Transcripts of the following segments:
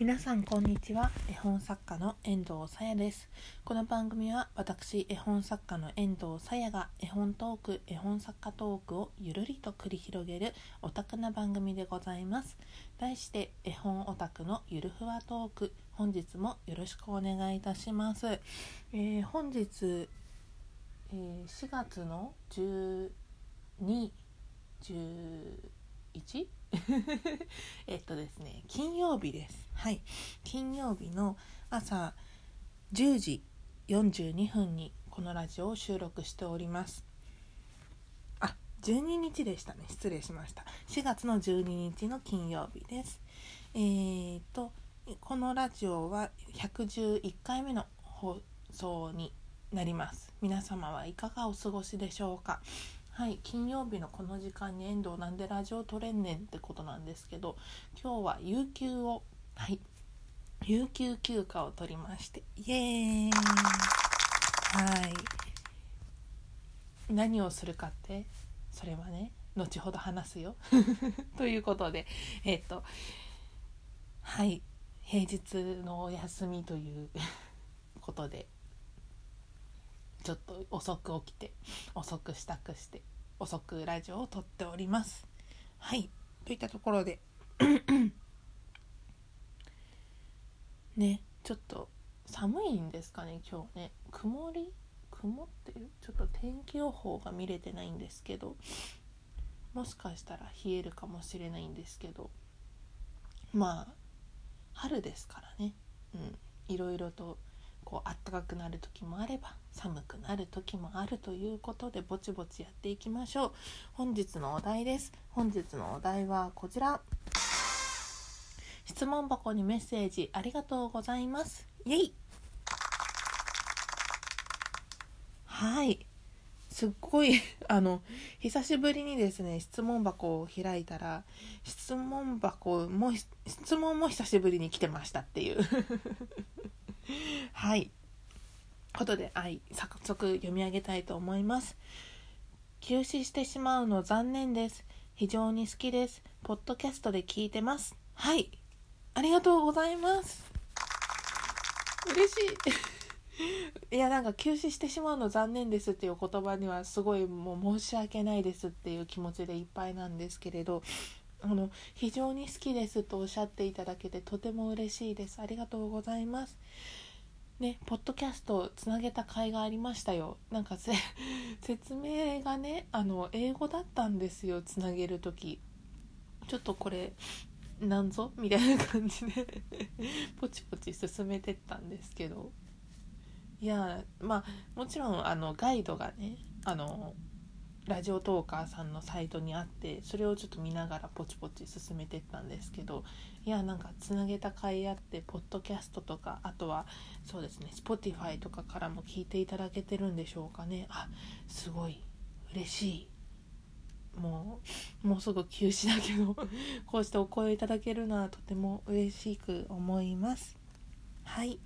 皆さんこんにちは。絵本作家の遠藤さやです。この番組は私絵本作家の遠藤さやが絵本トーク、絵本作家トークをゆるりと繰り広げるオタクな番組でございます。題して絵本オタクのゆるふわトーク、本日もよろしくお願いいたします。本日、4月の12、11ですね、金曜日です。はい、金曜日の朝10時42分にこのラジオを収録しております。あ、12日でしたね。失礼しました。4月の12日の金曜日です。このラジオは111回目の放送になります。皆様はいかがお過ごしでしょうか。はい、金曜日のこの時間に遠藤なんでラジオ撮れんねんってことなんですけど、今日は有給休暇を取りまして、イエーイ。はい。何をするかって、それはね、後ほど話すよ。ということで、はい、平日のお休みということで、ちょっと遅く起きて遅く支度して遅くラジオを撮っております。はい、といったところでね、ちょっと寒いんですかね今日ね。曇ってる。ちょっと天気予報が見れてないんですけど、もしかしたら冷えるかもしれないんですけど、まあ春ですからね、いろいろとこう暖かくなる時もあれば寒くなる時もあるということで、ぼちぼちやっていきましょう。本日のお題です。本日のお題はこちら。質問箱にメッセージありがとうございます。イエイ。はい、すっごい久しぶりにですね、質問箱を開いたら質問も久しぶりに来てましたっていうはい。ことで、早速読み上げたいと思います。休止してしまうの残念です。非常に好きです。ポッドキャストで聞いてます。はい。ありがとうございます。嬉しい。いや、なんか休止してしまうの残念ですっていう言葉にはすごいもう申し訳ないですっていう気持ちでいっぱいなんですけれど、非常に好きですとおっしゃっていただけてとても嬉しいです。ありがとうございます。ね、ポッドキャストをつなげた甲斐がありましたよ。なんか説明がね、英語だったんですよ。つなげるときちょっとこれなんぞみたいな感じでポチポチ進めてったんですけど、いや、まあもちろんガイドがね、ラジオトーカーさんのサイトにあって、それをちょっと見ながらポチポチ進めてったんですけど、いや、なんかつなげた甲斐あって、ポッドキャストとか、あとはそうですね Spotify とかからも聞いていただけてるんでしょうかね。あ、すごい嬉しい。もうすぐ休止だけどこうしてお声いただけるのはとても嬉しく思います。はい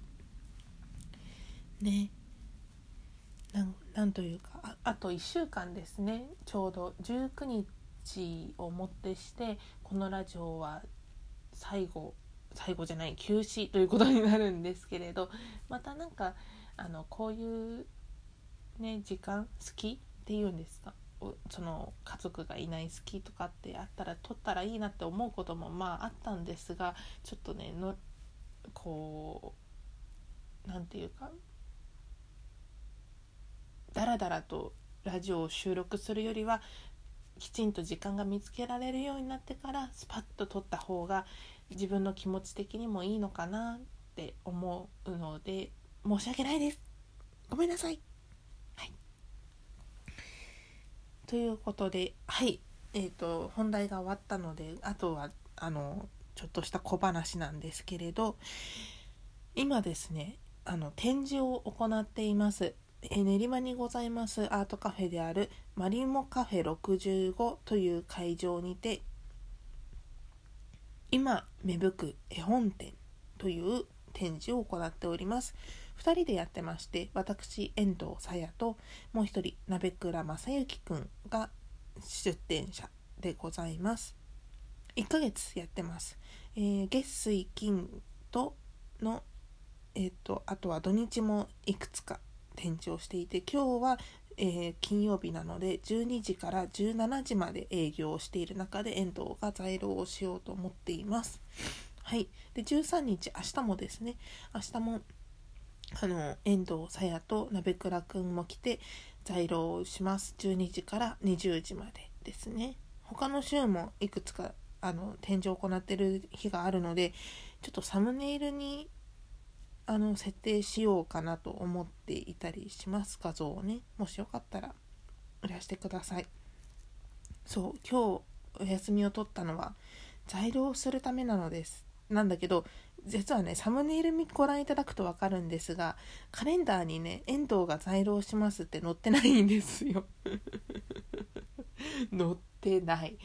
ね、なんというか、あと1週間ですね。ちょうど19日をもってしてこのラジオは休止ということになるんですけれど、またなんかこういうね、時間好きっていうんですか、その家族がいない好きとかってあったら撮ったらいいなって思うこともまああったんですが、ちょっとねこうなんていうか、だらだらとラジオを収録するよりはきちんと時間が見つけられるようになってからスパッと撮った方が自分の気持ち的にもいいのかなって思うので、申し訳ないです。ごめんなさい。はい、ということで、はい、本題が終わったので、あとはちょっとした小話なんですけれど、今ですね、展示を行っています。練馬にございますアートカフェであるマリモカフェ65という会場にて、今芽吹く絵本展という展示を行っております。2人でやってまして、私遠藤さやと、もう一人鍋倉正幸くんが出展者でございます。1ヶ月やってます。月水金との、あとは土日もいくつか展示をしていて、今日は、金曜日なので12時から17時まで営業をしている中で遠藤が在廊をしようと思っています。はい、で13日、明日もですね、明日も遠藤さやと鍋倉くんも来て在廊をします。12時から20時までですね。他の週もいくつか展示を行っている日があるので、ちょっとサムネイルに設定しようかなと思っていたりします。画像をね、もしよかったらいらしてください。そう、今日お休みを取ったのは在廊をするためなのです。なんだけど、実はね、サムネイルご覧いただくと分かるんですが、カレンダーにね、遠藤が在廊しますって載ってないんですよ。載ってない。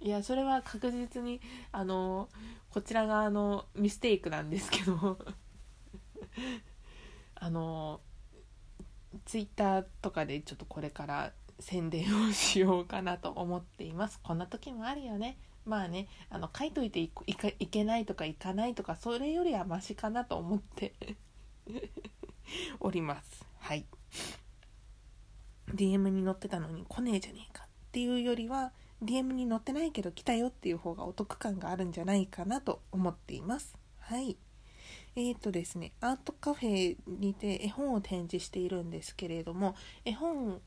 いや、それは確実にこちら側のミステイクなんですけど、ツイッターとかでちょっとこれから宣伝をしようかなと思っています。こんな時もあるよね。まあね、書いといて いけないとかいかないとか、それよりはマシかなと思っております。はい。 DM に載ってたのに来ねえじゃねえかっていうよりは、DM に載ってないけど来たよっていう方がお得感があるんじゃないかなと思っています。はい。ですね、アートカフェにて絵本を展示しているんですけれども、絵本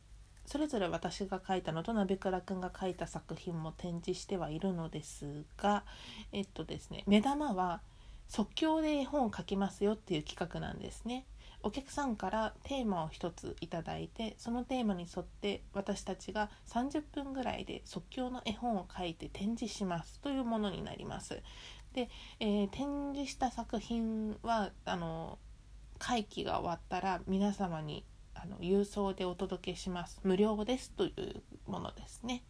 それぞれ私が描いたのと鍋倉くんが描いた作品も展示してはいるのですが、ですね、目玉は即興で絵本を描きますよっていう企画なんですね。お客さんからテーマを一ついただいて、そのテーマに沿って私たちが30分ぐらいで即興の絵本を書いて展示しますというものになります。で、展示した作品は会期が終わったら皆様に郵送でお届けします。無料ですというものですね。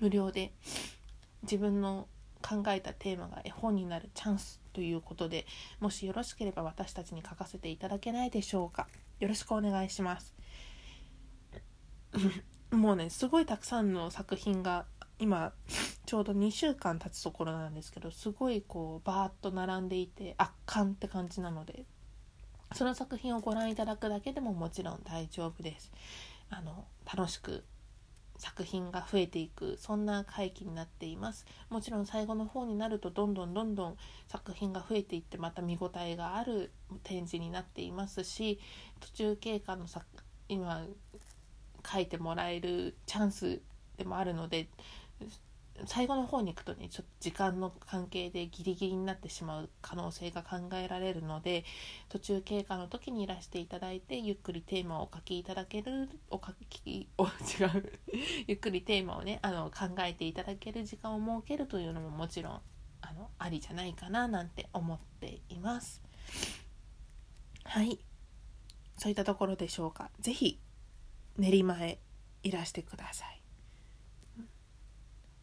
無料で自分の考えたテーマが絵本になるチャンスということで、もしよろしければ私たちに書かせていただけないでしょうか。よろしくお願いします。もうね、すごいたくさんの作品が今ちょうど2週間経つところなんですけど、すごいこうバーッと並んでいて圧巻って感じなので、その作品をご覧いただくだけでももちろん大丈夫です。楽しく作品が増えていく、そんな会期になっています。もちろん最後の方になるとどんどん作品が増えていって、また見応えがある展示になっていますし、途中経過の今書いてもらえるチャンスでもあるので、最後の方に行くとね、ちょっと時間の関係でギリギリになってしまう可能性が考えられるので、途中経過の時にいらしていただいて、ゆっくりテーマをゆっくりテーマをね、考えていただける時間を設けるというのももちろんありじゃないかななんて思っています。はい、そういったところでしょうか。ぜひ練馬へいらしてください。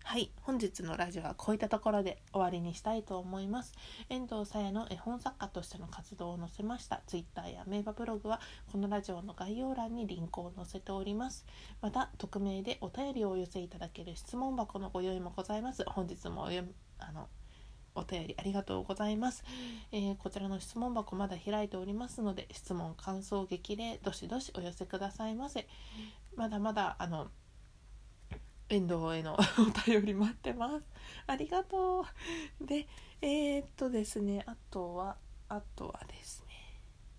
はい、本日のラジオはこういったところで終わりにしたいと思います。遠藤さやの絵本作家としての活動を載せました。ツイッターや名馬ブログはこのラジオの概要欄にリンクを載せております。また匿名でお便りをお寄せいただける質問箱のご用意もございます。本日もお便りありがとうございます。こちらの質問箱まだ開いておりますので、質問感想激励どしどしお寄せくださいませ。まだまだ遠藤へのお便り待ってます。ありがとう。で、ですね、あとはですね、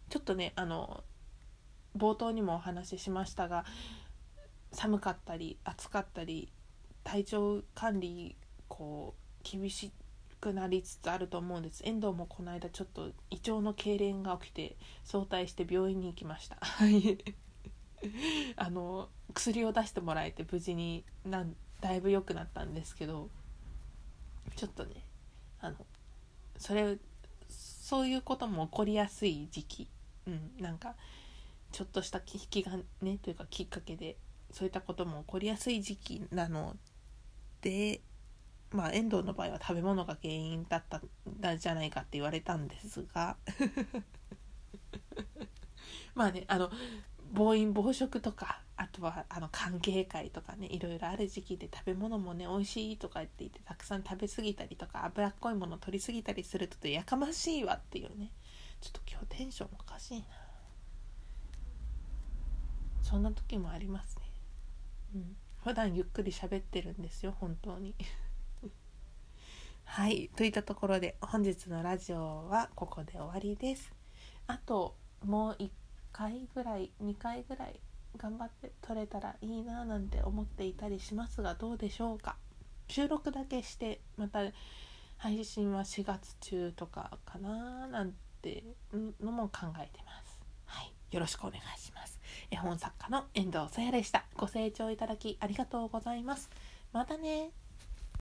ちょっとね、冒頭にもお話ししましたが、寒かったり暑かったり、体調管理厳しくなりつつあると思うんです。遠藤もこの間ちょっと胃腸の痙攣が起きて早退して病院に行きました。薬を出してもらえて無事にだいぶ良くなったんですけど、ちょっとね、そういうことも起こりやすい時期、なんかちょっとした引きがねというかきっかけでそういったことも起こりやすい時期なので、まあ遠藤の場合は食べ物が原因だったんじゃないかって言われたんですがまあね、暴飲暴食とか、あとは歓迎会とかね、いろいろある時期で食べ物もね美味しいとか言ってたくさん食べ過ぎたりとか、脂っこいもの取り過ぎたりするとやかましいわっていうね。ちょっと今日テンションおかしいな、そんな時もありますね、うん、普段ゆっくり喋ってるんですよ本当にはい、といったところで本日のラジオはここで終わりです。あともう1回ぐらい2回ぐらい頑張って撮れたらいいななんて思っていたりしますが、どうでしょうか。収録だけしてまた配信は4月中とかかななんてのも考えてます。はい、よろしくお願いします。絵本作家の遠藤さやでした。ご清聴いただきありがとうございます。またね。